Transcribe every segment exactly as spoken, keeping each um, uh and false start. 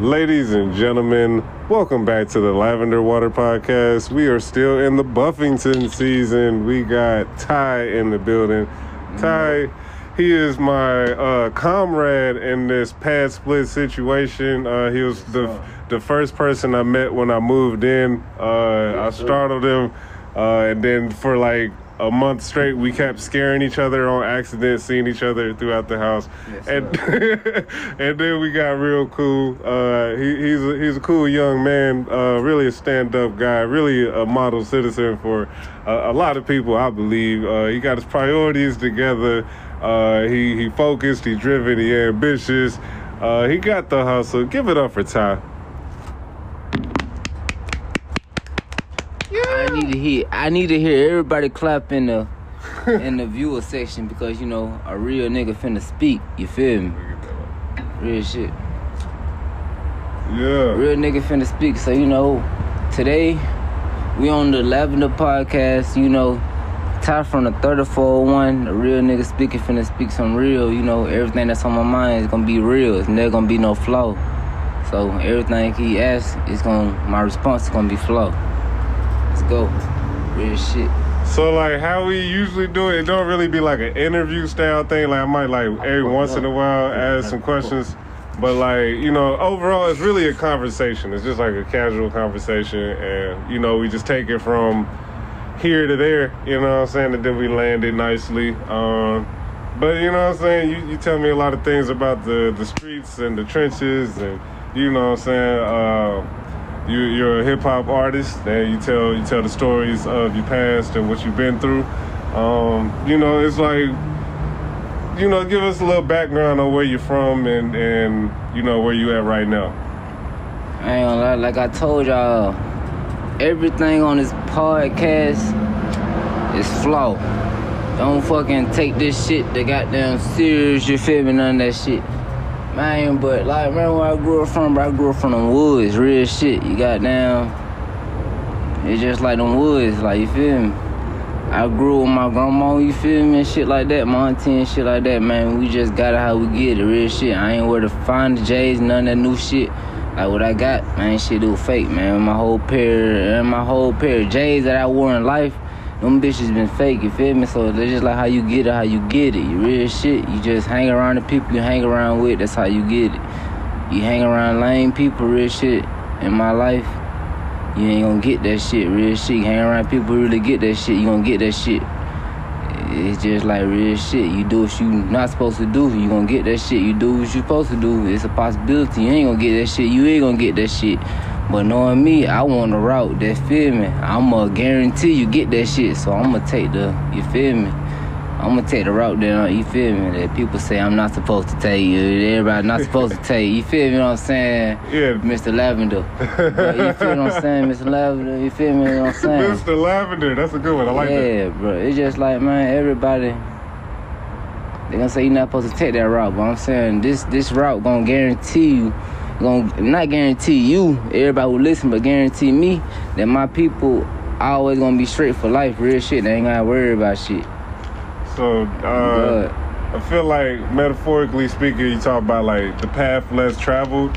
Ladies and gentlemen, welcome back to the Lavender Water Podcast. We are still in the Buffington season. We got Ty in the building. Ty, he is my uh, comrade in this pad split situation. Uh, he was the the first person I met when I moved in. Uh, I startled him, uh, and then for like a month straight, we kept scaring each other on accident, seeing each other throughout the house, yes, and and then we got real cool. Uh, he, he's a, he's a cool young man, uh, really a stand-up guy, really a model citizen for a, a lot of people, I believe. Uh, he got his priorities together. Uh, he he focused, he driven, he ambitious. Uh, he got the hustle. Give it up for Ty. I need to hear. I need to hear everybody clap in the in the viewer section because you know a real nigga finna speak. You feel me? Real shit. Yeah. Real nigga finna speak. So you know, today we on the Lavender Podcast. You know, Ty from the thirty-four oh one. A real nigga speaking finna speak some real. You know, everything that's on my mind is gonna be real. It's never gonna be no flow. So everything he asks is gonna. My response is gonna be flow. Go. Real shit. So like how we usually do it, it don't really be like an interview style thing. Like I might like every once in a while ask some questions, but like, you know, overall it's really a conversation. It's just like a casual conversation, and you know, we just take it from here to there, you know what I'm saying, and then we land it nicely. Um but you know what I'm saying, you, you tell me a lot of things about the, the streets and the trenches, and you know what I'm saying, uh You, you're a hip-hop artist, and you tell you tell the stories of your past and what you've been through. Um, you know, it's like, you know, give us a little background on where you're from and, and you know, where you at right now. I ain't gonna lie, like I told y'all, everything on this podcast is flawed. Don't fucking take this shit the goddamn serious, you feel me, none of that shit. Man, but like, remember where I grew up from, bro? I grew up from the woods, real shit. You got down. It's just like them woods, like, you feel me? I grew up with my grandma, you feel me, and shit like that, my auntie and shit like that, man. We just got it how we get it, real shit. I ain't where to find the J's, none of that new shit. Like, what I got, man, shit do fake, man. My whole pair, and my whole pair of J's that I wore in life, them bitches been fake, you feel me? So they just like how you get it, how you get it. You real shit. You just hang around the people you hang around with. That's how you get it. You hang around lame people, real shit. In my life, you ain't gonna get that shit, real shit. You hang around people who really get that shit, you gonna get that shit. It's just like real shit. You do what you not supposed to do, you gonna get that shit. You do what you supposed to do. It's a possibility. You ain't gonna get that shit. You ain't gonna get that shit. But knowing me, I want a route that, feel me, I'ma guarantee you get that shit. So I'ma take the, you feel me, I'ma take the route that, you feel me, that people say I'm not supposed to take, you, everybody not supposed to take, you feel me, you know what I'm saying? Yeah. Mister Lavender. Yeah, you feel what I'm saying, Mister Lavender, you feel me, you know what I'm saying? Mister Lavender, that's a good one, I like yeah, that. Yeah, bro, it's just like, man, everybody, they gonna say you're not supposed to take that route, but I'm saying this this route gonna guarantee you, gonna not guarantee you, everybody who listen, but guarantee me that my people always gonna be straight for life, real shit. They ain't gotta worry about shit. So uh but, I feel like metaphorically speaking, you talk about like the path less traveled,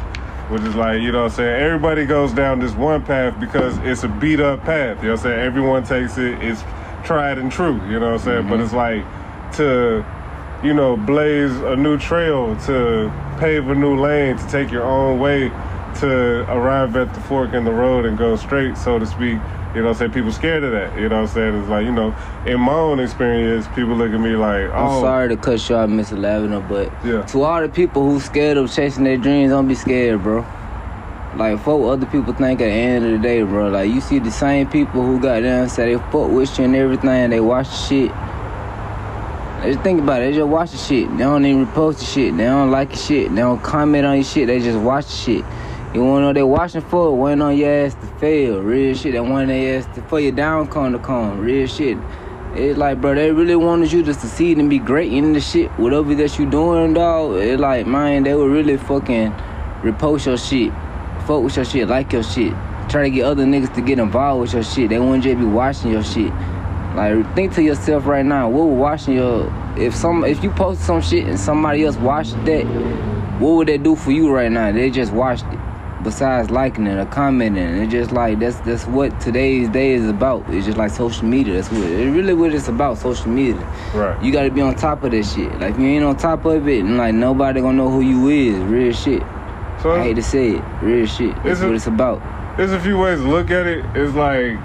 which is like, you know what I'm saying, everybody goes down this one path because it's a beat up path, you know what I'm saying, everyone takes it, it's tried and true, you know what I'm saying, mm-hmm. But it's like to, you know, blaze a new trail, to pave a new lane, to take your own way, to arrive at the fork in the road and go straight, so to speak. You know what I'm saying? People scared of that. You know what I'm saying? It's like, you know, in my own experience, people look at me like, oh. I'm sorry to cut you off, Mister Lavender, but yeah. To all the people who scared of chasing their dreams, don't be scared, bro. Like, fuck what other people think at the end of the day, bro. Like, you see the same people who got down and said they fuck with you and everything, and they watch the shit. Just think about it, they just watch the shit. They don't even repost the shit. They don't like the shit. They don't comment on your shit. They just watch the shit. You wanna know what they watching for? Waiting on your ass to fail. Real shit. They want their ass to, for your down cone to come. Real shit. It's like, bro, they really wanted you to succeed and be great in the shit. Whatever that you doing, dog. It's like, man, they would really fucking repost your shit. Fuck with your shit. Like your shit. Try to get other niggas to get involved with your shit. They wouldn't just be watching your shit. Like, think to yourself right now, what would watching your, if some, if you post some shit and somebody else watched that, what would that do for you right now? They just watched it. besides liking it or commenting. It's just like that's that's what today's day is about. It's just like social media. That's what it really what it's about. Social media. Right. You gotta be on top of this shit. Like if you ain't on top of it, and like nobody gonna know who you is. Real shit. So I hate to say it. Real shit. That's what it's about. There's a few ways to look at it. It's like,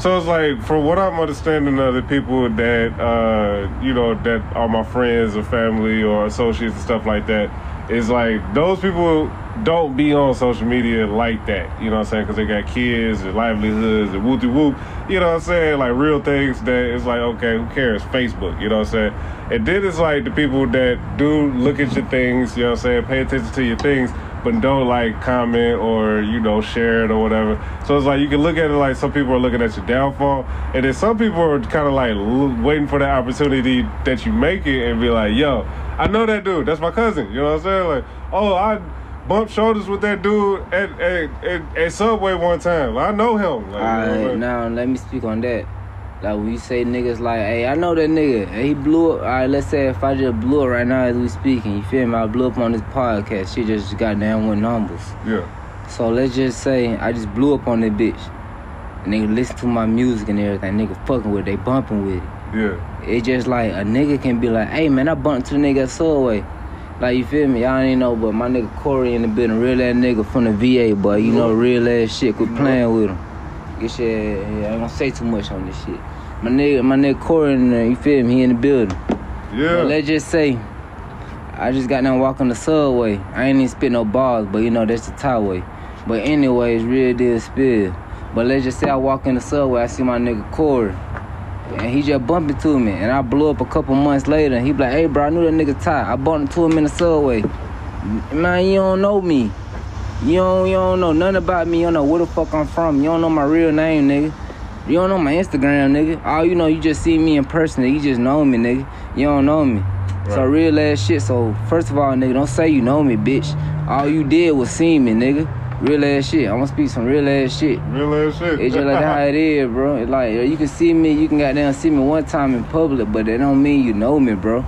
so it's like, from what I'm understanding of the people that, uh, you know, that are my friends or family or associates and stuff like that, it's like those people don't be on social media like that, you know what I'm saying? Because they got kids and livelihoods and whoop-de-whoop, you know what I'm saying? Like real things that it's like, okay, who cares? Facebook, you know what I'm saying? And then it's like the people that do look at your things, you know what I'm saying? Pay attention to your things, but don't like comment or, you know, share it or whatever. So it's like you can look at it like some people are looking at your downfall, and then some people are kind of like l- waiting for the opportunity that you make it and be like, yo, I know that dude, that's my cousin, you know what I'm saying? Like, oh, I bumped shoulders with that dude at at, at, at Subway one time, I know him. Like, all right, you know, like, now let me speak on that. Like we say niggas like, hey, I know that nigga, he blew up. All right, let's say if I just blew up right now as we speaking, you feel me? I blew up on this podcast. She just goddamn went numbers. Yeah. So let's just say I just blew up on that bitch. And they listen to my music and everything. Nigga fucking with it. They bumping with it. Yeah. It's just like a nigga can be like, hey, man, I bumped to the nigga at Subway. Like, you feel me? Y'all ain't know, but my nigga Corey in the building, real ass nigga from the V A, but you know, real ass shit. Quit playing with him. Get shit, yeah, I ain't gonna say too much on this shit. My nigga, my nigga Cord in there, you feel me? He in the building. Yeah. But let's just say, I just got done walking the Subway. I ain't even spit no balls, but you know, that's the Tyway. But anyways, real deal spill. But let's just say I walk in the Subway, I see my nigga Cord, and he just bumped into me, and I blew up a couple months later, and he be like, hey, bro, I knew that nigga Ty. I bumped into him in the Subway. Man, you don't know me. You don't, you don't know nothing about me. You don't know where the fuck I'm from. You don't know my real name, nigga. You don't know my Instagram, nigga. All you know, you just see me in person. You just know me, nigga. You don't know me. Right. So real ass shit. So first of all, nigga, don't say you know me, bitch. All you did was see me, nigga. Real ass shit. I'm gonna speak some real ass shit. Real ass shit. It's just like how it is, bro. It's like, you can see me, you can goddamn see me one time in public, but that don't mean you know me, bro.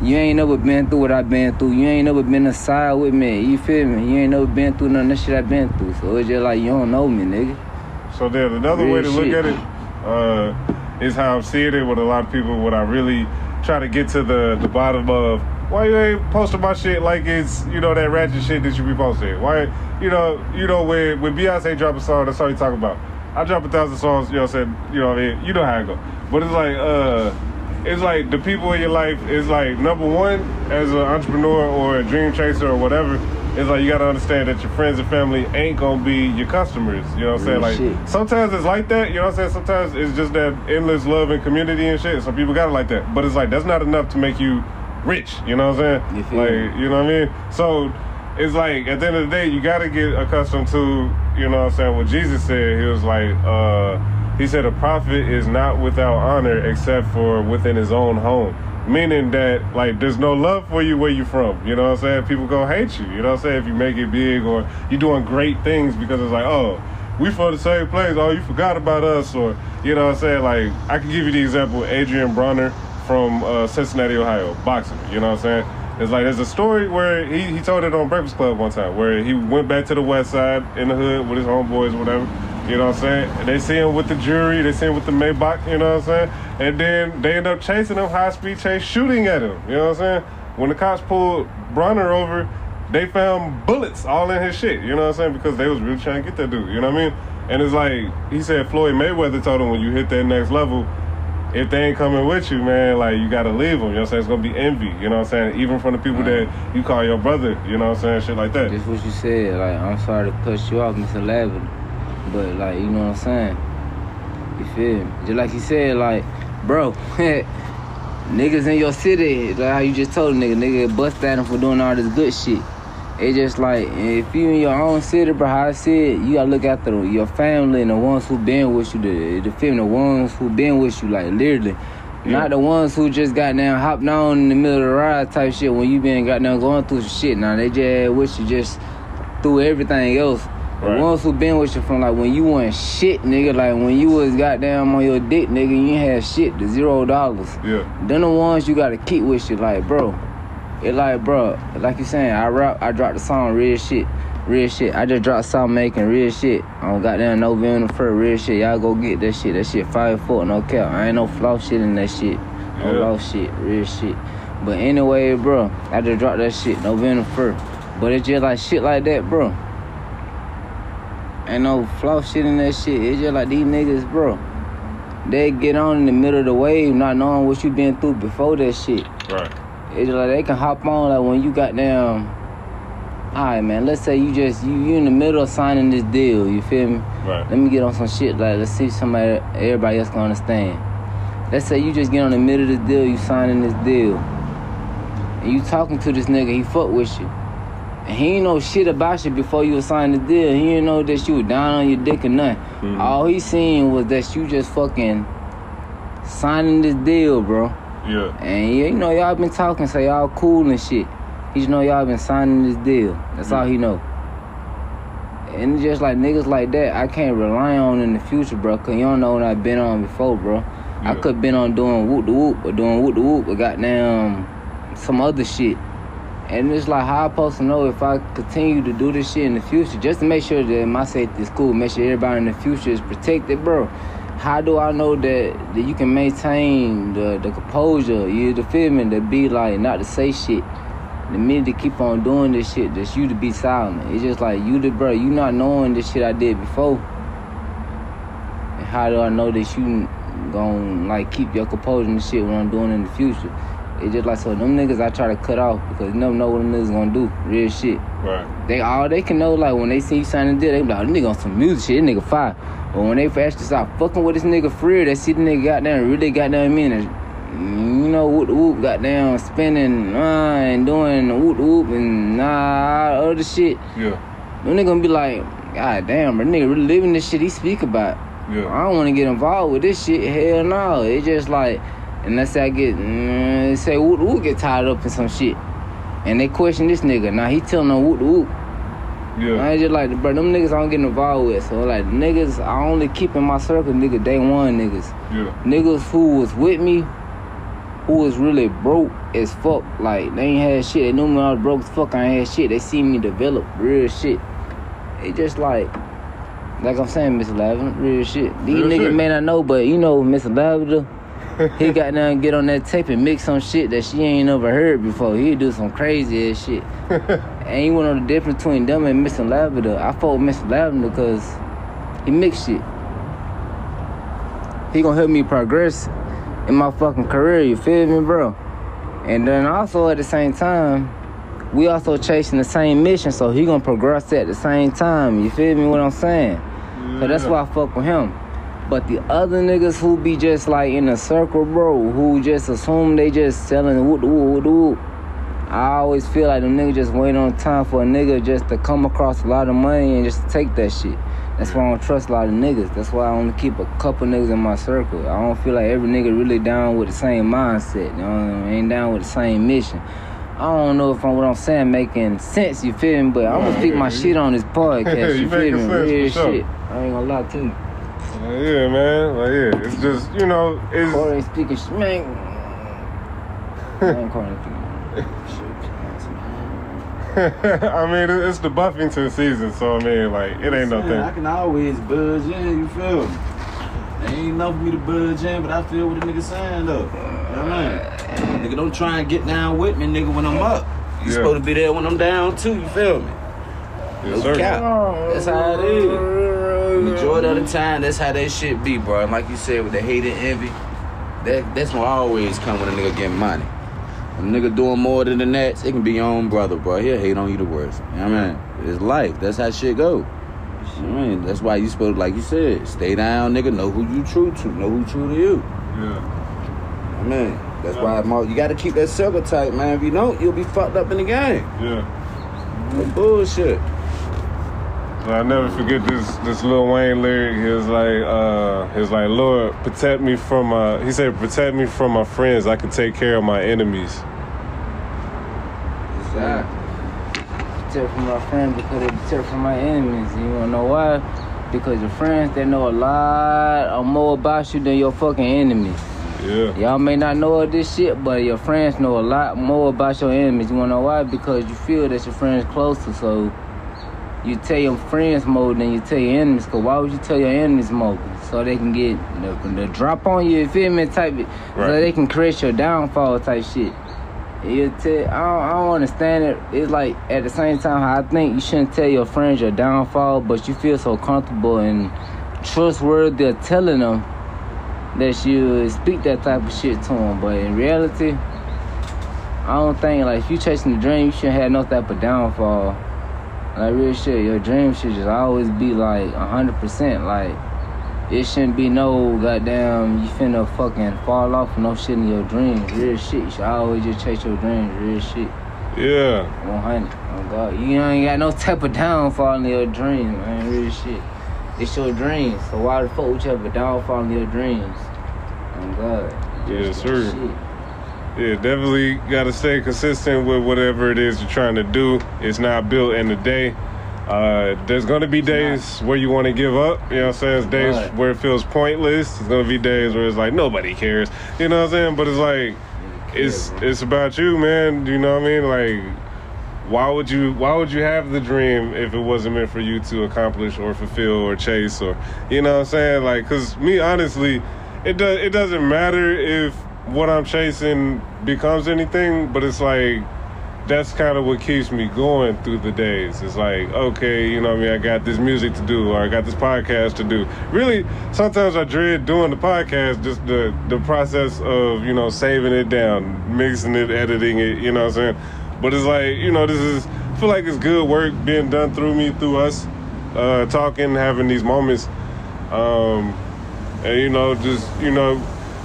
You ain't never been through what I've been through. You ain't never been inside with me. You feel me? You ain't never been through none of that shit I've been through. So it's just like, you don't know me, nigga. So there's another Real way to shit. Look at it uh, is how I'm seeing it with a lot of people. What I really try to get to the, the bottom of, why you ain't posting my shit like it's, you know, that ratchet shit that you be posting. Why, you know, you know when, when Beyonce drop a song, that's all you talk about. I drop a thousand songs, you know what I'm saying? You know what I mean? You know how it go. But it's like, uh... it's like the people in your life is like, number one, as an entrepreneur or a dream chaser or whatever, it's like you gotta understand that your friends and family ain't gonna be your customers. You know what I'm Real saying? Shit. Like sometimes it's like that, you know what I'm saying? Sometimes it's just that endless love and community and shit. Some people got it like that. But it's like that's not enough to make you rich, you know what I'm saying? You like, you know what I mean? So it's like at the end of the day you gotta get accustomed to, you know what I'm saying, what Jesus said. He was like, uh He said, a prophet is not without honor except for within his own home. Meaning that, like, there's no love for you where you from. You know what I'm saying? People gonna hate you. You know what I'm saying? If you make it big or you doing great things, because it's like, oh, we from the same place. Oh, you forgot about us. Or, you know what I'm saying? Like, I can give you the example, Adrian Broner from uh, Cincinnati, Ohio, boxing. You know what I'm saying? It's like, there's a story where he, he told it on Breakfast Club one time, where he went back to the West Side in the hood with his homeboys or whatever. You know what I'm saying? And they see him with the jury, they see him with the Maybach, you know what I'm saying? And then they end up chasing him, high-speed chase, shooting at him, you know what I'm saying? When the cops pulled Broner over, they found bullets all in his shit, you know what I'm saying? Because they was really trying to get that dude, you know what I mean? And it's like, he said Floyd Mayweather told him, when you hit that next level, if they ain't coming with you, man, like, you gotta leave them, you know what I'm saying? It's gonna be envy, you know what I'm saying? Even from the people that you call your brother, you know what I'm saying? Shit like that. That's what you said, like, I'm sorry to cut you off, Mister Lavender. But, like, you know what I'm saying? You feel me? Just like he said, like, bro, niggas in your city, like how you just told a nigga, nigga bust at him for doing all this good shit. It's just like, if you in your own city, bro, how I said, you gotta look after your family and the ones who been with you, the, the family, the ones who been with you, like, literally. Yeah. Not the ones who just got down, hopped on in the middle of the ride type shit when you been got down going through some shit. Now, they just wish you just through everything else. Right. The ones who been with you from, like, when you want shit, nigga, like, when you was goddamn on your dick, nigga, you ain't had shit, the zero dollars. Yeah. Then the ones you gotta keep with you, like, bro. It like, bro, like you saying, I rap, I dropped the song, real shit. Real shit. I just dropped South making real shit on goddamn November first. Real shit. Y'all go get that shit. That shit fire foot, no cap. I ain't no flaw shit in that shit. No yeah. lost shit. Real shit. But anyway, bro, I just dropped that shit November first. But it's just like shit like that, bro. Ain't no flaw shit in that shit. It's just like these niggas, bro. They get on in the middle of the wave not knowing what you been through before that shit. Right. It's like they can hop on like when you got down. Alright, man, let's say you just, you, you in the middle of signing this deal, you feel me? Right. Let me get on some shit like, let's see if somebody, everybody else can understand. Let's say you just get on the middle of this deal, you signing this deal. And you talking to this nigga, he fuck with you. And he ain't know shit about you before you was signing the deal. He ain't know that you was down on your dick or nothing. Mm-hmm. All he seen was that you just fucking signing this deal, bro. Yeah. And you know, y'all been talking, so y'all cool and shit. He just know y'all been signing this deal. That's mm-hmm. all he know. And just like niggas like that, I can't rely on in the future, bro. Cause you don't know what I've been on before, bro. Yeah. I could've been on doing whoop-de-whoop or doing whoop-de-whoop or goddamn some other shit. And it's like, how I supposed to know if I continue to do this shit in the future? Just to make sure that my safety is cool, make sure everybody in the future is protected, bro. How do I know that, that you can maintain the, the composure, you the feel me, to be like, not to say shit. The minute to keep on doing this shit, just you to be silent. It's just like, you the bro, you not knowing this shit I did before. And how do I know that you gonna, like, keep your composure and shit when I'm doing in the future? It's just like, so them niggas I try to cut off because you never know what them niggas gonna do. Real shit. Right. They all they can know, like, when they see you signing a deal, they be like, this nigga on some music shit, this nigga fire. But when they actually start fucking with this nigga for real, they see the nigga goddamn really goddamn mean it. You know, whoop the whoop, goddamn spinning uh, and doing the whoop the whoop and nah, other shit. Yeah. Them nigga gonna be like, god damn, bro, nigga really living this shit he speak about. Yeah. I don't wanna get involved with this shit. Hell no. It's just like, and let's say I get, mm, say whoop the whoop get tied up in some shit. And they question this nigga. Now he telling them whoop the whoop. Yeah. I just like, bro, them niggas I don't get involved with. So, like, niggas, I only keep in my circle, nigga, day one niggas. Yeah. Niggas who was with me, who was really broke as fuck. Like, they ain't had shit. They knew me when I was broke as fuck. I ain't had shit. They seen me develop real shit. It just like, like I'm saying, Miss Lavender, real shit. These real niggas shit. May not know, but you know, Miss Lavender. He got down and get on that tape and mix some shit that she ain't never heard before. He do some crazy ass shit. And you wanna know the difference between them and Mister Lavender. I fought Mister Lavender because he mixed shit. He gonna help me progress in my fucking career, you feel me, bro? And then also at the same time, we also chasing the same mission, so he gonna progress at the same time. You feel me what I'm saying? Yeah. So that's why I fuck with him. But the other niggas who be just like in a circle, bro, who just assume they just selling whoop whoop whoop. I always feel like them niggas just waiting on time for a nigga just to come across a lot of money and just take that shit. That's why I don't trust a lot of niggas. That's why I only keep a couple niggas in my circle. I don't feel like every nigga really down with the same mindset. You know, ain't down with the same mission. I don't know if I'm, what I'm saying making sense, you feel me? But I'm gonna speak my shit on this podcast, you feel me? Real shit. Sure. I ain't gonna lie to you. Yeah, man. Like, yeah, it's just, you know, it's... Cord ain't speaking shmack. I mean, it's the Buffington season, so, I mean, like, it ain't no thing. I can always budge in, you feel me? There ain't enough for me to budge in, but I feel what the nigga saying, though. You know what I mean? Nigga, don't try and get down with me, nigga, when I'm up. You yeah. supposed to be there when I'm down, too, you feel me? Yes, sir. That's how it is. Majority of the time, that's how that shit be, bro. And like you said, with the hate and envy, that that's gonna always come when a nigga getting money. When a nigga doing more than the next, it can be your own brother, bro. He'll hate on you the worst. You know what I mean? It's life. That's how shit go. I mean, that's why you supposed to, like you said, stay down, nigga. Know who you true to. Know who true to you. Yeah. I mean, that's yeah. why you gotta keep that circle tight, man. If you don't, you'll be fucked up in the game. Yeah. That's bullshit. I'll never forget this this Lil Wayne lyric. He was like, uh, he was like, Lord, protect me from my, he said, protect me from my friends. I can take care of my enemies. Exactly. Protect from my friends because they protect from my enemies. You wanna know why? Because your friends, they know a lot more about you than your fucking enemies. Yeah. Y'all may not know this shit, but your friends know a lot more about your enemies. You wanna know why? Because you feel that your friends closer, so you tell your friends more than you tell your enemies, because why would you tell your enemies more? So they can get the, the drop on you, you feel me, type it. Right. So they can create your downfall type shit. You tell, I, don't, I don't understand it. It's like, at the same time, how I think you shouldn't tell your friends your downfall, but you feel so comfortable and trustworthy of telling them that you speak that type of shit to them. But in reality, I don't think, like, if you chasing the dream, you shouldn't have no type of downfall. Like, real shit, your dream should just always be, like, one hundred percent. Like, it shouldn't be no goddamn, you finna fucking fall off no shit in your dreams. Real shit, you should always just chase your dreams. Real shit. Yeah. one hundred. Oh, God. You ain't got no type of downfall in your dreams, man. Real shit. It's your dreams. So why the fuck would you have a downfall in your dreams? Oh, God. Yeah, sir. Shit. Yeah, definitely got to stay consistent with whatever it is you're trying to do. It's not built in a day. Uh, there's going to be days where you want to give up. You know what I'm saying? There's days right. where it feels pointless. There's going to be days where it's like, nobody cares. You know what I'm saying? But it's like, it's it's about you, man. You know what I mean? Like, why would you why would you have the dream if it wasn't meant for you to accomplish or fulfill or chase? Or, you know what I'm saying? Like, because me, honestly, it does, it doesn't matter if what I'm chasing becomes anything, but it's like, that's kind of what keeps me going through the days. It's like, okay, you know what I mean, I got this music to do, or I got this podcast to do. Really, sometimes I dread doing the podcast, just the the process of, you know, saving it down, mixing it, editing it, you know what I'm saying? But it's like, you know, this is, I feel like it's good work being done through me, through us, uh, talking, having these moments, um, and, you know, just, you know,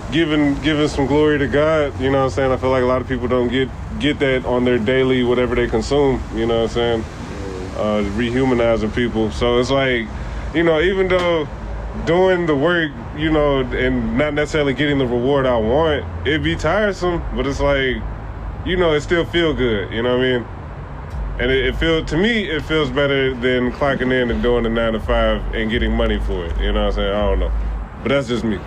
Giving giving some glory to God, you know what I'm saying? I feel like a lot of people don't get, get that on their daily, whatever they consume, you know what I'm saying? Uh, rehumanizing people. So it's like, you know, even though doing the work, you know, and not necessarily getting the reward I want, it'd be tiresome, but it's like, you know, it still feel good, you know what I mean? And it, it feel, to me, it feels better than clocking in and doing the nine to five and getting money for it, you know what I'm saying? I don't know. But that's just me.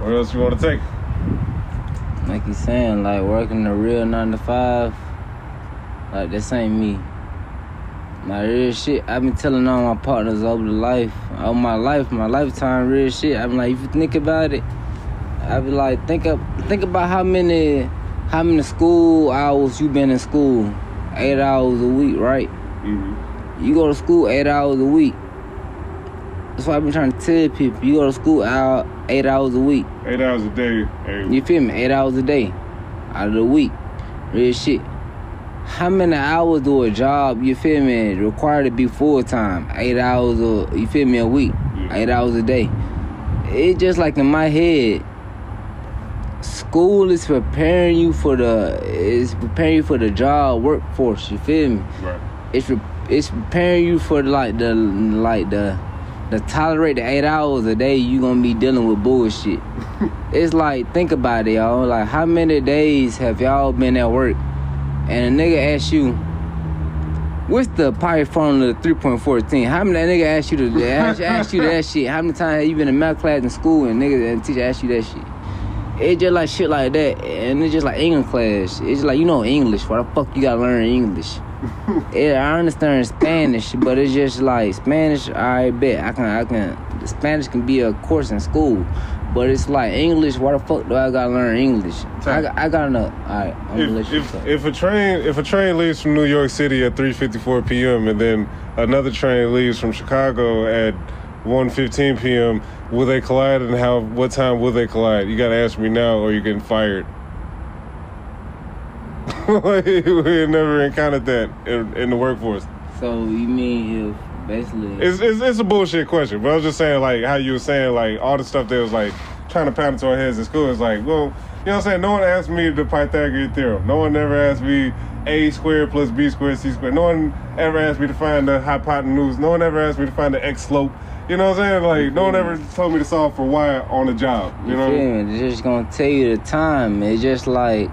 What else you want to take? Like you saying, like working a real nine to five, like this ain't me. My real shit, I've been telling all my partners over the life, all my life, my lifetime, real shit. I'm like, if you think about it, I be like, think up, think about how many, how many school hours you been in school, eight hours a week, right? Mm-hmm. You go to school eight hours a week. That's why I've been trying to tell people, you go to school out eight hours a week. Eight hours a day. Eight. You feel me? Eight hours a day out of the week. Real shit. How many hours do a job, you feel me, required to be full-time? Eight hours, a, you feel me, a week. Yeah. Eight hours a day. It's just like in my head, school is preparing you for the, it's preparing you for the job workforce, you feel me? Right. It's, it's preparing you for like the, like the, to tolerate the eight hours a day you gonna be dealing with bullshit. It's like, think about it, y'all. Like, how many days have y'all been at work and a nigga ask you, what's the Pi formula three point fourteen? How many nigga ask you to ask, ask you that shit? How many times have you been in math class in school and nigga and teacher ask you that shit? It's just like shit like that, and it's just like English class. It's like, you know English. Why the fuck you gotta learn English? Yeah, I understand Spanish, but it's just like Spanish. I bet I can. I can. Spanish can be a course in school, but it's like English. Why the fuck do I gotta learn English? I, I gotta know. All right, I'm if, gonna if, if a train if a train leaves from New York City at three fifty-four p.m. and then another train leaves from Chicago at one fifteen p.m. will they collide, and how? What time will they collide? You gotta ask me now, or you're getting fired. We never encountered that in, in the workforce. So you mean if basically it's, it's it's a bullshit question, but I was just saying, like how you were saying, like all the stuff that was like trying to pound into our heads in school is like, well, you know what I'm saying? No one asked me the Pythagorean theorem. No one ever asked me a squared plus b squared c squared. No one ever asked me to find the hypotenuse. No one ever asked me to find the x slope. You know what I'm saying? Like, no one ever told me to solve for y on the job. You, you know? They're just gonna tell you the time. It's just like,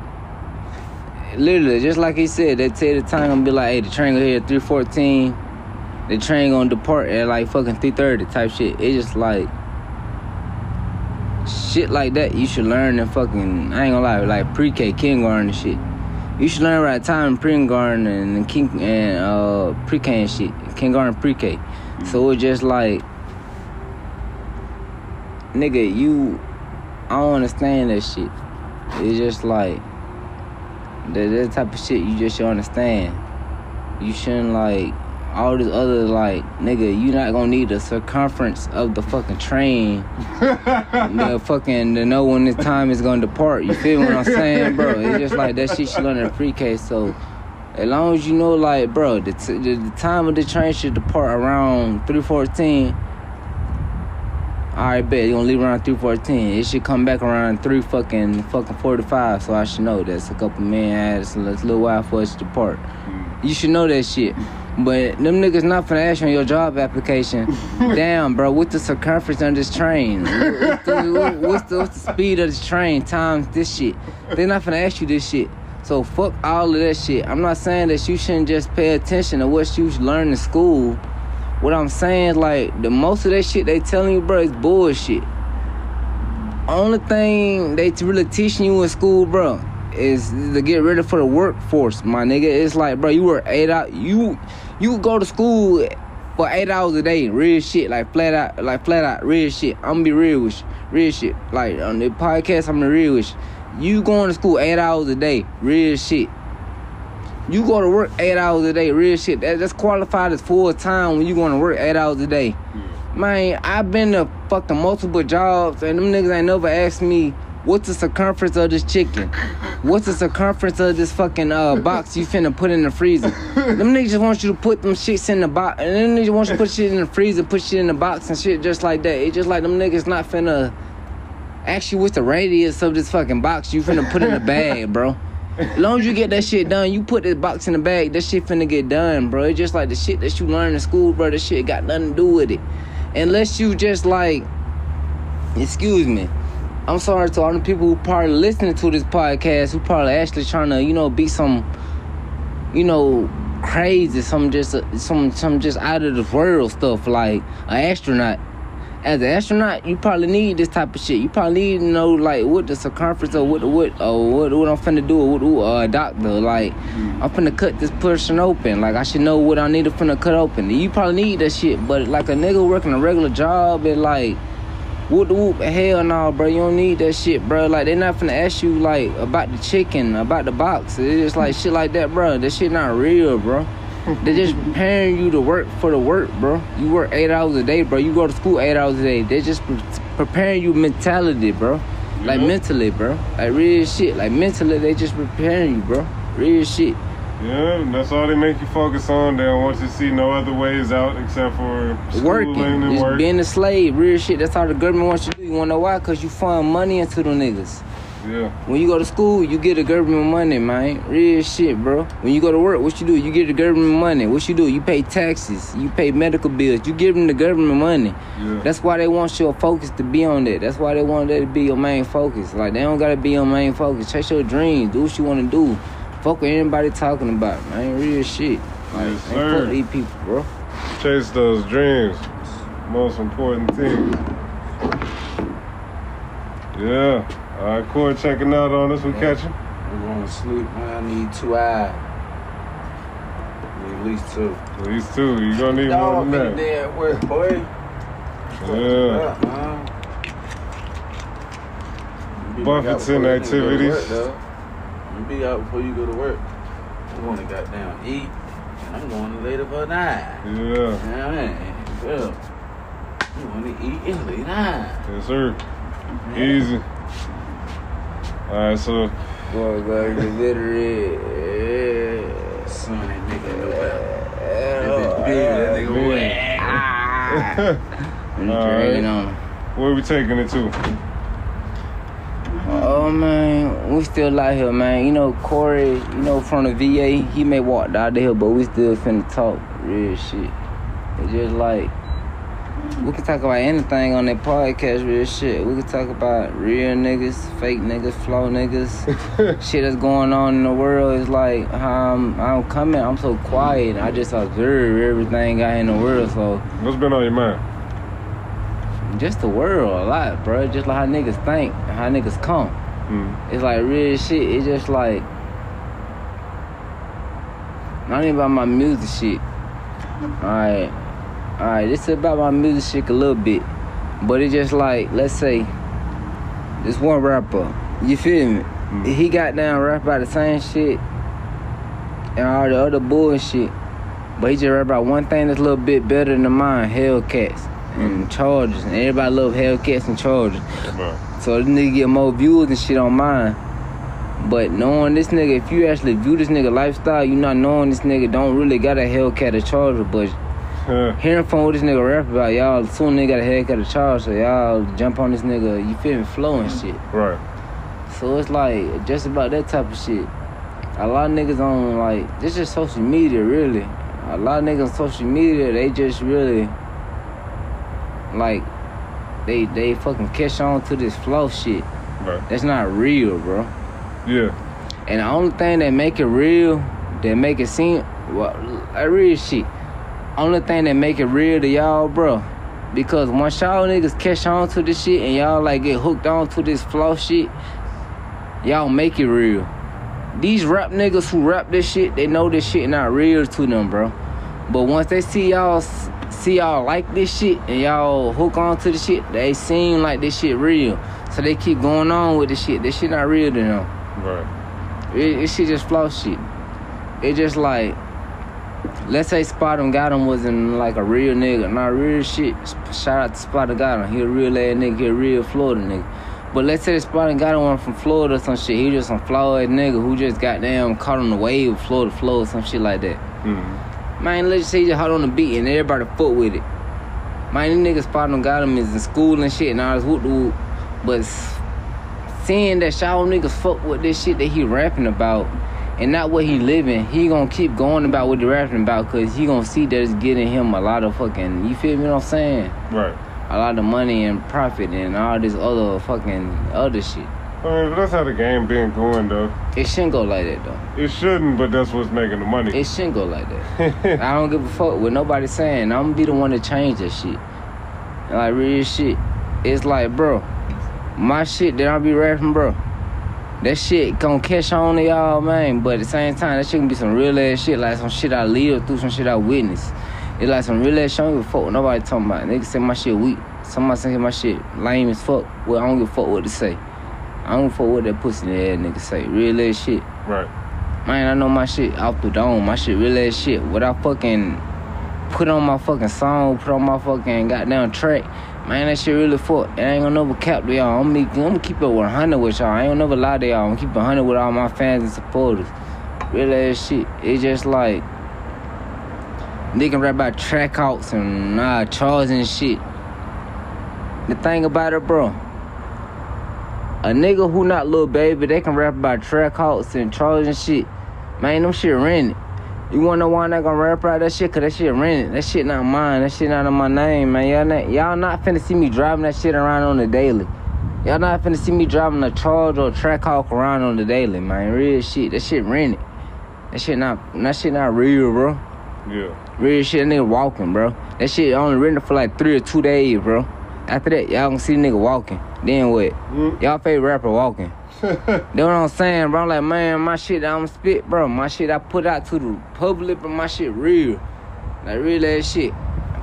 literally, just like he said, they tell you the time, gonna be like, hey, the train gonna hit at three fourteen. The train gonna depart at like fucking three thirty type shit. It's just like, shit like that you should learn in fucking, I ain't gonna lie, like pre-K, kindergarten and shit. You should learn right time in pre-garden and king and uh pre-K and shit. Kindergarten, pre-K. Mm-hmm. So it's just like, nigga, you, I don't understand that shit. It's just like, that, that type of shit you just should understand. You shouldn't like, all this other like, nigga, you not gonna need the circumference of the fucking train. The fucking, to know when this time is gonna depart. You feel what I'm saying, bro? It's just like, that shit should learn in pre-K. So, as long as you know, like, bro, the, t- the, the time of the train should depart around three fourteen. Alright, bet, you're gonna leave around three fourteen. It should come back around three fucking fucking forty-five, so I should know that's a couple minutes, it's a little while for us to depart. You should know that shit. But them niggas not finna ask you on your job application. Damn, bro, what's the circumference on this train? What's the, what's the, what's the speed of this train times this shit? They not finna ask you this shit. So fuck all of that shit. I'm not saying that you shouldn't just pay attention to what you learn in school. What I'm saying is, like, the most of that shit they telling you, bro, is bullshit. Only thing they really teaching you in school, bro, is to get ready for the workforce, my nigga. It's like, bro, you were eight out. You you go to school for eight hours a day, real shit, like flat out, like flat out, real shit. I'm gonna be real with you, real shit. Like on the podcast, I'm gonna be real with you. You going to school eight hours a day, real shit. You go to work eight hours a day, real shit. That, that's qualified as full time when you going to work eight hours a day. Man, I've been to fucking multiple jobs, and them niggas ain't never asked me, what's the circumference of this chicken? What's the circumference of this fucking uh, box you finna put in the freezer? Them niggas just want you to put them shits in the box, and them niggas want you to put shit in the freezer, put shit in the box and shit just like that. It's just like them niggas not finna ask you what's the radius of this fucking box you finna put in the bag, bro. As long as you get that shit done, you put this box in the bag, that shit finna get done, bro. It's just like the shit that you learn in school, bro, that shit got nothing to do with it. Unless you just like, excuse me, I'm sorry to all the people who probably listening to this podcast, who probably actually trying to, you know, be some, you know, crazy, some just, some, some just out of this world stuff, like an astronaut. As an astronaut, you probably need this type of shit. You probably need to know, like, what the circumference or what what or what, what I'm finna do or what uh, a doctor. Like, I'm finna cut this person open. Like, I should know what I need to finna cut open. You probably need that shit. But, like, a nigga working a regular job and, like, whoop whoop, hell no, bro. You don't need that shit, bro. Like, they not finna ask you, like, about the chicken, about the box. It's just, like, shit like that, bro. That shit not real, bro. They just preparing you to work for the work, bro. You work eight hours a day, bro. You go to school eight hours a day. They just pre- preparing you mentality, bro. Like, yep. Mentally, bro. Like, real shit. Like, mentally, they just preparing you, bro. Real shit. Yeah, that's all they make you focus on. They don't want you to see no other ways out except for working and just work. Being a slave, real shit. That's how the government wants you to do. You want to know why? Because you fund money into them niggas. Yeah. When you go to school, you get the government money, man. Real shit, bro. When you go to work, what you do? You get the government money. What you do? You pay taxes. You pay medical bills. You give them the government money. Yeah. That's why they want your focus to be on that. That's why they want that to be your main focus. Like, they don't got to be your main focus. Chase your dreams. Do what you want to do. Fuck what anybody talking about, man. Real shit. Like, yes, sir. Fuck these people, bro. Chase those dreams. Most important thing. Yeah. All right, Cord checking out on us. We yeah. Catch him. We're going to sleep, man. I need two hours. At least two. At least two. You're going to need more than that. Dog been there at work, boy. Yeah. yeah. Buffington activities. You be out before you go to work. I'm going to goddamn eat. And I'm going to lay the fuck down. Yeah. You know what I mean? Yeah. I'm going to eat and lay down. Yes, sir. Yeah. Easy. Alright, so boy, baby, literally, yeah. Son, that nigga know that. That nigga wet. Alright, where we taking it to? Oh man, we still out here, man. You know, Corey, you know, from the V A, he may walk down the hill, but we still finna talk real shit. It's just like, we can talk about anything on that podcast, real shit. We can talk about real niggas, fake niggas, flow niggas, shit that's going on in the world. It's like, how I'm, I'm coming, I'm so quiet. I just observe everything out in the world, so. What's been on your mind? just the world a lot, bro. Just like how niggas think and how niggas come. Mm. It's like real shit. It's just like, not even about my music shit. Alright. Alright, this is about my music shit a little bit. But it's just like, let's say, this one rapper, you feel me? Mm. He got down rap about the same shit and all the other bullshit. But he just rap about one thing that's a little bit better than mine, Hellcats and Chargers, and everybody love Hellcats and Chargers. Right. So this nigga get more views and shit on mine. But knowing this nigga, if you actually view this nigga lifestyle, you not knowing this nigga don't really got a Hellcat or Charger. But huh. hearing from what this nigga rap about, y'all soon nigga got a Hellcat or Charger, so y'all jump on this nigga, you feel me, flow and shit. Right. So it's like just about that type of shit. A lot of niggas on like, this just social media really. A lot of niggas on social media, they just really like they they fucking catch on to this flow shit. Right. That's not real, bro. Yeah. And the only thing that make it real, that make it seem, well, like real shit. Only thing that make it real to y'all, bro, because once y'all niggas catch on to this shit and y'all like get hooked on to this flow shit, y'all make it real. These rap niggas who rap this shit, they know this shit not real to them, bro. But once they see y'all, see y'all like this shit and y'all hook on to the shit, they seem like this shit real. So they keep going on with this shit. This shit not real to them. Right. It, it shit just flow shit. It just like, let's say Spot and Gotham wasn't like a real nigga, not real shit. Shout out to Spot and Gotham. He a real ass nigga, he a real Florida nigga. But let's say Spot and Gotham one from Florida or some shit. He just some flawed nigga who just got damn caught on the wave of Florida flow or some shit like that. Mm-hmm. Man, let's just say he just hot on the beat and everybody foot with it. Man, these niggas Spot and Gotham is in school and shit and all this whoop the whoop. But seeing that y'all niggas fuck with this shit that he rapping about and not what he living, he gonna keep going about what he rapping about because he gonna see that it's getting him a lot of fucking, you feel me what I'm saying? Right. A lot of money and profit and all this other fucking other shit. I mean, that's how the game been going, though. It shouldn't go like that, though. It shouldn't, but that's what's making the money. It shouldn't go like that. I don't give a fuck what nobody's saying. I'm gonna be the one to change that shit. Like, real shit. It's like, bro, my shit that I be rapping, bro, that shit gonna catch on to y'all, man. But at the same time, that shit gonna be some real-ass shit, like some shit I lived through, some shit I witnessed. It's like some real ass shit. I don't give a fuck what nobody talking about. Niggas say my shit weak. Somebody say my shit lame as fuck. Well, I don't give a fuck what they say. I don't give a fuck what that pussy ass nigga say. Real ass shit. Right. Man, I know my shit off the dome. My shit real ass shit. What I fucking put on my fucking song, put on my fucking goddamn track, man, that shit really fuck. I ain't gonna never cap to y'all. I'm gonna, I'm gonna keep it one hundred with y'all. I ain't gonna never lie to y'all. I'm gonna keep it one hundred with all my fans and supporters. Real ass shit. It's just like, they can rap about track outs and uh, charges and shit. The thing about it, bro, a nigga who not Lil Baby, they can rap about track outs and charges and shit. Man, them shit rented. You wanna know why I'm not gonna rap about that shit? Cause that shit rented. That shit not mine. That shit not in my name, man. Y'all not, y'all not finna see me driving that shit around on the daily. Y'all not finna see me driving a charge or a track out around on the daily, man. Real shit. That shit rented. That shit not, that shit not real, bro. Yeah. Real shit, that nigga walking, bro. That shit only rented for like three or two days, bro. After that, y'all gonna see the nigga walking. Then what? Mm. Y'all favorite rapper walking. You know what I'm saying, bro? I'm like, man, my shit that I'm spit, bro. My shit I put out to the public, but my shit real. Like, real ass shit.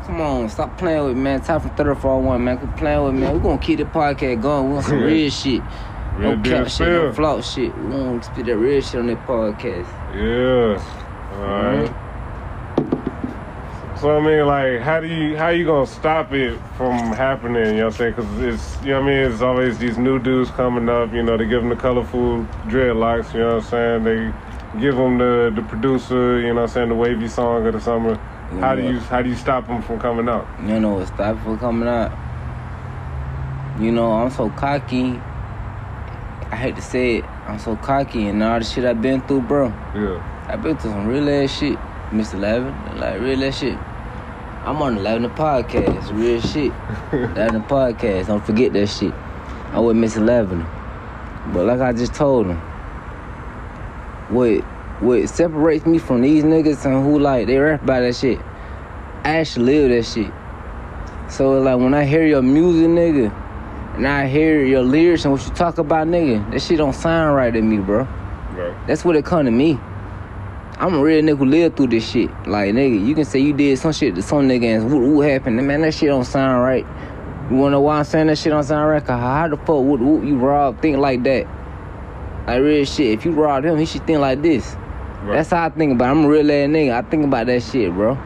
Come on, stop playing with me, man. Type from thirty-four oh one, man. Quit playing with me, man. We gonna keep the podcast going. We want some real shit. Real no cap shit, no flop shit. We gonna spit that real shit on that podcast. Yeah. Alright. Mm-hmm. So I mean, like, how do you how you gonna stop it from happening? You know what I'm saying? Cause it's, you know what I mean, it's always these new dudes coming up. You know, they give them the colorful dreadlocks. You know what I'm saying? They give them the the producer. You know what I'm saying? The wavy song of the summer. You how do you how do you stop them from coming out? You know what stop them from coming out? You know, I'm so cocky. I hate to say it. I'm so cocky and all the shit I've been through, bro. Yeah. I've been through some real ass shit, Mister Lavin. Like real ass shit. I'm on the Lavender Podcast, real shit. Lavender Podcast, don't forget that shit. I with Mister Lavender. But like I just told him, what, what separates me from these niggas and who like, they rap about that shit, I actually live that shit. So it's like when I hear your music, nigga, and I hear your lyrics and what you talk about, nigga, that shit don't sound right to me, bro. Right. That's what it come to me. I'm a real nigga who lived through this shit. Like, nigga, you can say you did some shit to some nigga and what, what happened? Man, that shit don't sound right. You wanna know why I'm saying that shit don't sound right? Cause how the fuck would you rob think like that? Like, real shit, if you robbed him, he should think like this. Right. That's how I think about it. I'm a real ass nigga. I think about that shit, bro.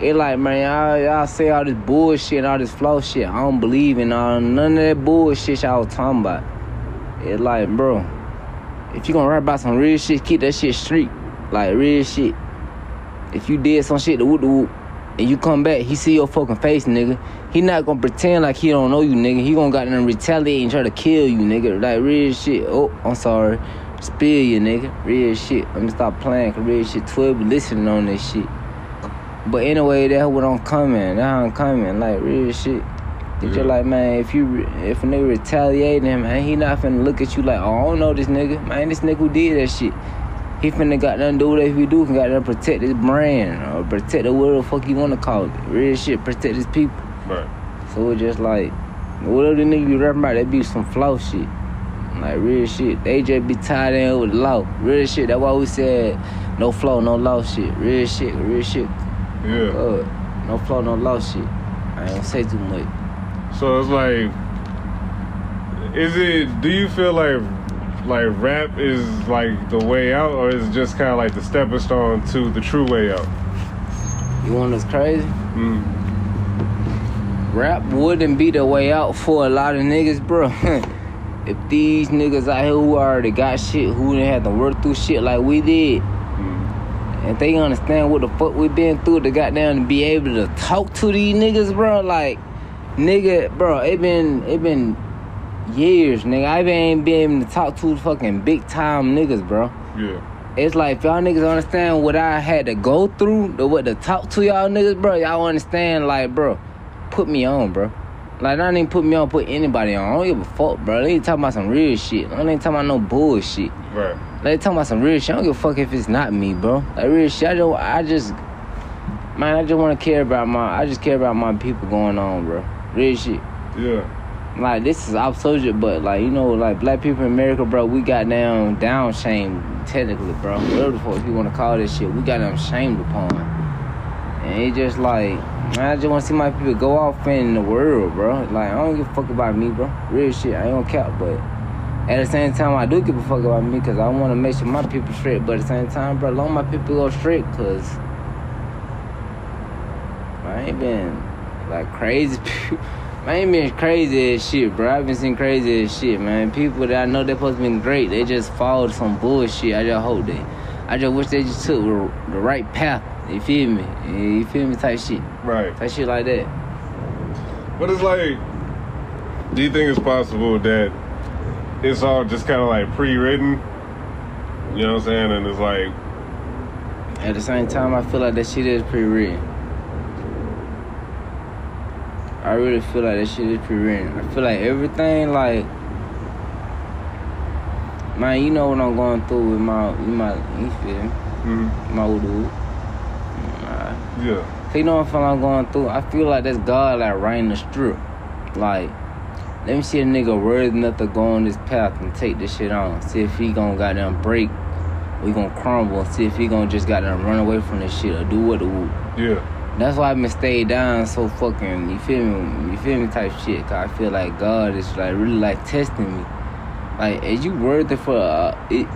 It like, man, y'all, y'all say all this bullshit and all this flow shit. I don't believe in all, none of that bullshit y'all was talking about. It's like, bro, if you gonna rap about some real shit, keep that shit street. Like, real shit. If you did some shit to whoop the whoop, and you come back, he see your fucking face, nigga. He not gonna pretend like he don't know you, nigga. He gonna got them retaliate and try to kill you, nigga. Like, real shit. Oh, I'm sorry. Spill you, nigga. Real shit. Let me stop playing, cause real shit. twelve be listening on this shit. But anyway, that's what I'm coming. That's how I'm coming. Like, real shit. It's just like, man, if you if a nigga retaliating him, man, he not finna look at you like, oh, I don't know this nigga. Man, this nigga who did that shit. He finna got nothing to do with it. If he do, can got to protect his brand or protect the whatever the fuck you wanna call it. Real shit, protect his people. Right. So it's just like, whatever the nigga be rapping about, that be some flow shit. Like, real shit. They just be tied in with the law. Real shit. That's why we said no flow, no law shit. Real shit, real shit. Yeah. God. No flow, no law shit. I ain't gonna say too much. So it's like, is it, do you feel like, like rap is like the way out, or is it just kind of like the stepping stone to the true way out? You want us crazy? Mm. Rap wouldn't be the way out for a lot of niggas, bro. If these niggas out here who already got shit, who didn't have to work through shit like we did, mm. and they understand what the fuck we been through to goddamn to be able to talk to these niggas, bro. Like, nigga, bro, it been it been. years, nigga. I ain't been able to talk to fucking big time niggas, bro. Yeah. It's like, if y'all niggas understand what I had to go through, the what to talk to y'all niggas, bro, y'all understand, like, bro, put me on, bro. Like, I don't even put me on, put anybody on. I don't give a fuck, bro. They ain't talking about some real shit. I ain't talking about no bullshit. Right. They talking about some real shit. I don't give a fuck if it's not me, bro. Like, real shit. I just, I just man, I just want to care about my, I just care about my people going on, bro. Real shit. Yeah. Like, this is off subject, but, like, you know, like, black people in America, bro, we got down, down shamed, technically, bro. Whatever the fuck if you want to call this shit, we got them shamed upon. And it just, like, man, I just want to see my people go off in the world, bro. Like, I don't give a fuck about me, bro. Real shit, I don't care, but at the same time, I do give a fuck about me because I want to make sure my people straight. But at the same time, bro, long my people go straight because I ain't been, like, crazy people. I ain't been crazy as shit, bro. I've been seeing crazy as shit, man. People that I know they're supposed to be great, they just fall to some bullshit. I just hope they. I just wish they just took the right path. You feel me? You feel me? Type shit. Right. Type shit like that. But it's like, do you think it's possible that it's all just kind of like pre-written? You know what I'm saying? And it's like, at the same time, I feel like that shit is pre-written. I really feel like that shit is pre-written. I feel like everything, like, man, you know what I'm going through with my, with my, you feel me? Mm-hmm. My old dude. Nah. Yeah. So you know what I feel like I'm going through? I feel like that's God, like, writing the strip. Like, let me see a nigga worthy enough to go on this path and take this shit on. See if he gonna goddamn break, or he gonna crumble. See if he gonna just goddamn run away from this shit or do what the whoop. Yeah. That's why I've been stayed down so fucking, you feel me, you feel me type shit. Cause I feel like God is like really like testing me. Like, is you worthy for, uh, it,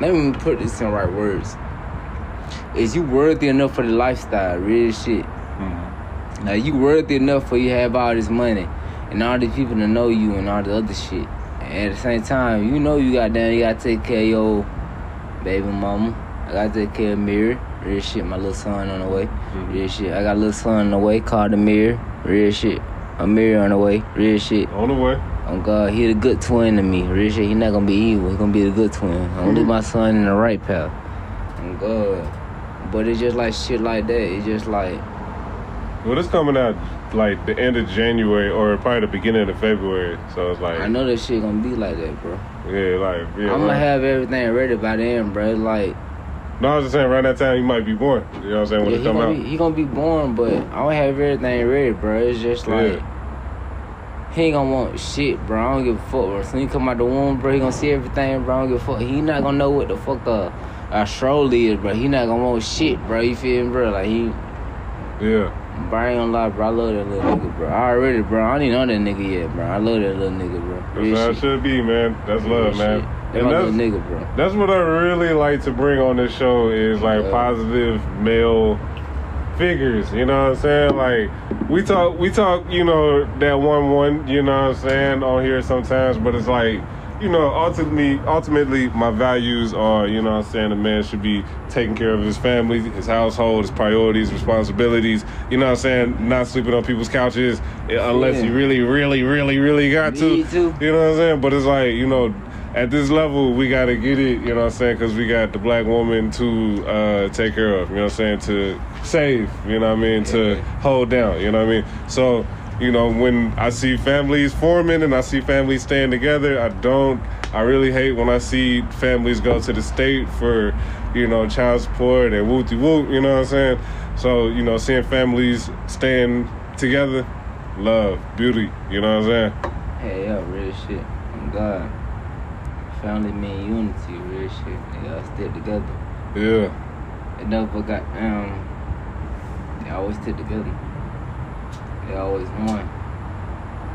let me put this in right words. Is you worthy enough for the lifestyle, real shit? Mm-hmm. Like, you worthy enough for you have all this money and all these people to know you and all the other shit. And at the same time, you know you got down, you gotta take care of your baby mama. I gotta take care of Mary. Real shit, my little son on the way. Real shit, I got a little son on the way called Amir. Real shit, Amir on the way. Real shit. On the way. Oh God, he the good twin to me. Real shit, he not gonna be evil. He gonna be the good twin. I'm gonna do my son in the right path. Oh God, but it's just like shit like that. It's just like. Well, it's coming out like the end of January or probably the beginning of February. So it's like. I know this shit gonna be like that, bro. Yeah, like yeah, I'm gonna like, have everything ready by then, bro. Like. No, I was just saying, around that time, you might be born. You know what I'm saying? When yeah, it come out. Be, he gonna be born, but I don't have everything ready, bro. It's just like, yeah. He ain't gonna want shit, bro. I don't give a fuck, bro. So he come out the womb, bro, he gonna see everything, bro. I don't give a fuck. He not gonna know what the fuck a, a stroll is, bro. He not gonna want shit, bro. You feel me, bro? Like, he... Yeah. Bro, I ain't gonna lie, bro. I love that little nigga, bro. I already, bro. I don't even know that nigga yet, bro. I love that little nigga, bro. That's real how shit. It should be, man. That's real love, shit. Man. That's my little nigga, bro. That's what I really like to bring on this show is like yeah. positive male figures. You know what I'm saying? Like we talk, we talk. You know that one, one. You know what I'm saying on here sometimes, but it's like. You know, ultimately, ultimately, my values are, you know what I'm saying, a man should be taking care of his family, his household, his priorities, responsibilities, you know what I'm saying, not sleeping on people's couches unless yeah. you really, really, really, really got Me to, too. You know what I'm saying, but it's like, you know, at this level, we got to get it, you know what I'm saying, because we got the black woman to uh, take care of, you know what I'm saying, to save, you know what I mean, yeah. to hold down, you know what I mean, so... You know, when I see families forming and I see families staying together, I don't, I really hate when I see families go to the state for, you know, child support and wooty-woot, you know what I'm saying? So, you know, seeing families staying together, love, beauty, you know what I'm saying? Hey, yo, real shit. I'm God. Family mean unity, real shit. They all stick together. Yeah. They never got, um, they always stick together. They always won.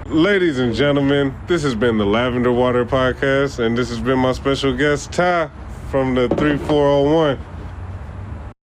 Ladies and gentlemen, this has been the Lavender Water Podcast, and this has been my special guest, Ty, from the three four oh one.